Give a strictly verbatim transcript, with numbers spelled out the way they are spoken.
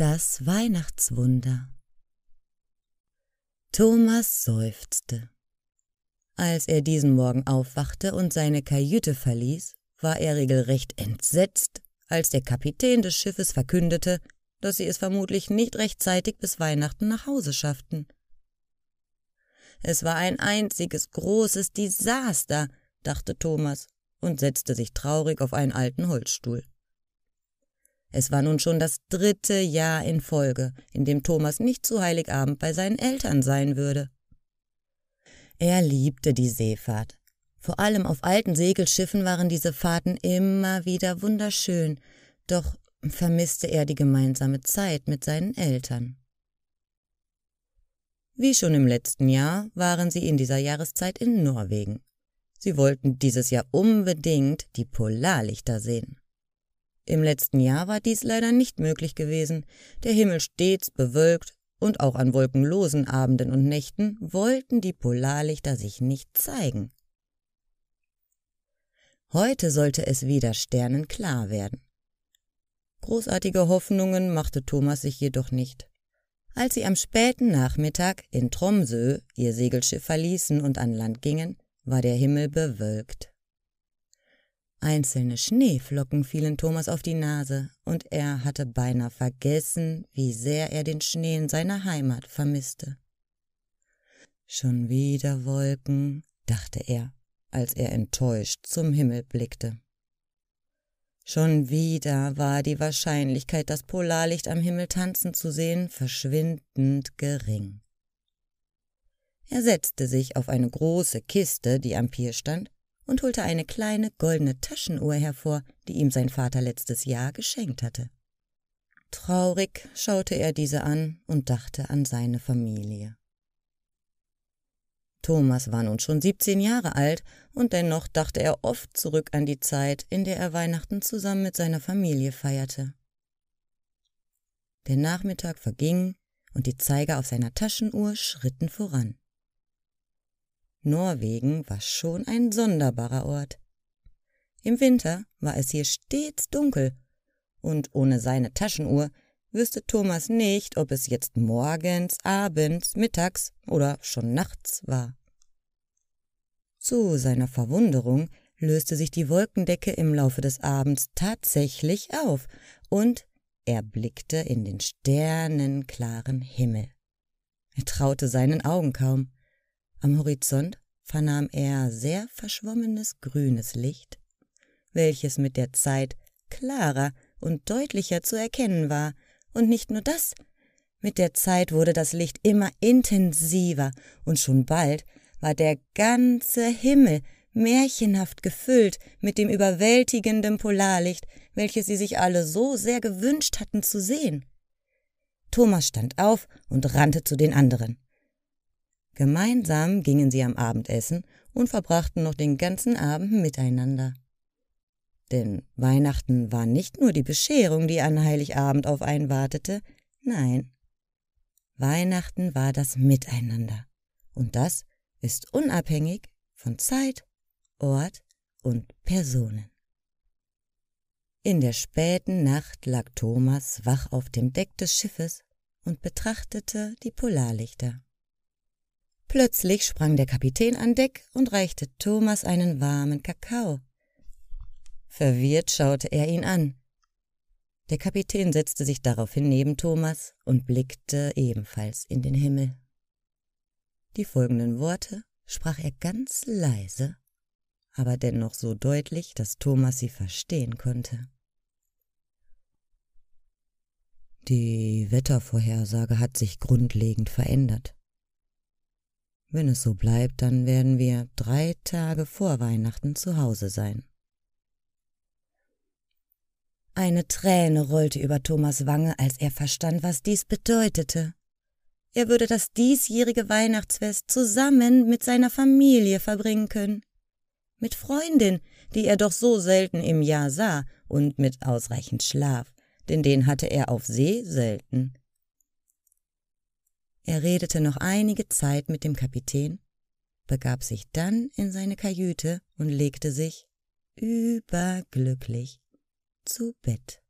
Das Weihnachtswunder. Thomas seufzte. Als er diesen Morgen aufwachte und seine Kajüte verließ, war er regelrecht entsetzt, als der Kapitän des Schiffes verkündete, dass sie es vermutlich nicht rechtzeitig bis Weihnachten nach Hause schafften. Es war ein einziges großes Desaster, dachte Thomas und setzte sich traurig auf einen alten Holzstuhl. Es war nun schon das dritte Jahr in Folge, in dem Thomas nicht zu Heiligabend bei seinen Eltern sein würde. Er liebte die Seefahrt. Vor allem auf alten Segelschiffen waren diese Fahrten immer wieder wunderschön, doch vermisste er die gemeinsame Zeit mit seinen Eltern. Wie schon im letzten Jahr waren sie in dieser Jahreszeit in Norwegen. Sie wollten dieses Jahr unbedingt die Polarlichter sehen. Im letzten Jahr war dies leider nicht möglich gewesen, der Himmel stets bewölkt und auch an wolkenlosen Abenden und Nächten wollten die Polarlichter sich nicht zeigen. Heute sollte es wieder sternenklar werden. Großartige Hoffnungen machte Thomas sich jedoch nicht. Als sie am späten Nachmittag in Tromsø ihr Segelschiff verließen und an Land gingen, war der Himmel bewölkt. Einzelne Schneeflocken fielen Thomas auf die Nase und er hatte beinahe vergessen, wie sehr er den Schnee in seiner Heimat vermisste. Schon wieder Wolken, dachte er, als er enttäuscht zum Himmel blickte. Schon wieder war die Wahrscheinlichkeit, das Polarlicht am Himmel tanzen zu sehen, verschwindend gering. Er setzte sich auf eine große Kiste, die am Pier stand, und holte eine kleine goldene Taschenuhr hervor, die ihm sein Vater letztes Jahr geschenkt hatte. Traurig schaute er diese an und dachte an seine Familie. Thomas war nun schon siebzehn Jahre alt und dennoch dachte er oft zurück an die Zeit, in der er Weihnachten zusammen mit seiner Familie feierte. Der Nachmittag verging und die Zeiger auf seiner Taschenuhr schritten voran. Norwegen war schon ein sonderbarer Ort. Im Winter war es hier stets dunkel und ohne seine Taschenuhr wüsste Thomas nicht, ob es jetzt morgens, abends, mittags oder schon nachts war. Zu seiner Verwunderung löste sich die Wolkendecke im Laufe des Abends tatsächlich auf und er blickte in den sternenklaren Himmel. Er traute seinen Augen kaum. Am Horizont vernahm er sehr verschwommenes grünes Licht, welches mit der Zeit klarer und deutlicher zu erkennen war. Und nicht nur das, mit der Zeit wurde das Licht immer intensiver und schon bald war der ganze Himmel märchenhaft gefüllt mit dem überwältigenden Polarlicht, welches sie sich alle so sehr gewünscht hatten zu sehen. Thomas stand auf und rannte zu den anderen. Gemeinsam gingen sie am Abendessen und verbrachten noch den ganzen Abend miteinander. Denn Weihnachten war nicht nur die Bescherung, die an Heiligabend auf einen wartete, nein. Weihnachten war das Miteinander. Und das ist unabhängig von Zeit, Ort und Personen. In der späten Nacht lag Thomas wach auf dem Deck des Schiffes und betrachtete die Polarlichter. Plötzlich sprang der Kapitän an Deck und reichte Thomas einen warmen Kakao. Verwirrt schaute er ihn an. Der Kapitän setzte sich daraufhin neben Thomas und blickte ebenfalls in den Himmel. Die folgenden Worte sprach er ganz leise, aber dennoch so deutlich, dass Thomas sie verstehen konnte. Die Wettervorhersage hat sich grundlegend verändert. Wenn es so bleibt, dann werden wir drei Tage vor Weihnachten zu Hause sein. Eine Träne rollte über Thomas' Wange, als er verstand, was dies bedeutete. Er würde das diesjährige Weihnachtsfest zusammen mit seiner Familie verbringen können. Mit Freundin, die er doch so selten im Jahr sah, und mit ausreichend Schlaf, denn den hatte er auf See selten. Er redete noch einige Zeit mit dem Kapitän, begab sich dann in seine Kajüte und legte sich, überglücklich, zu Bett.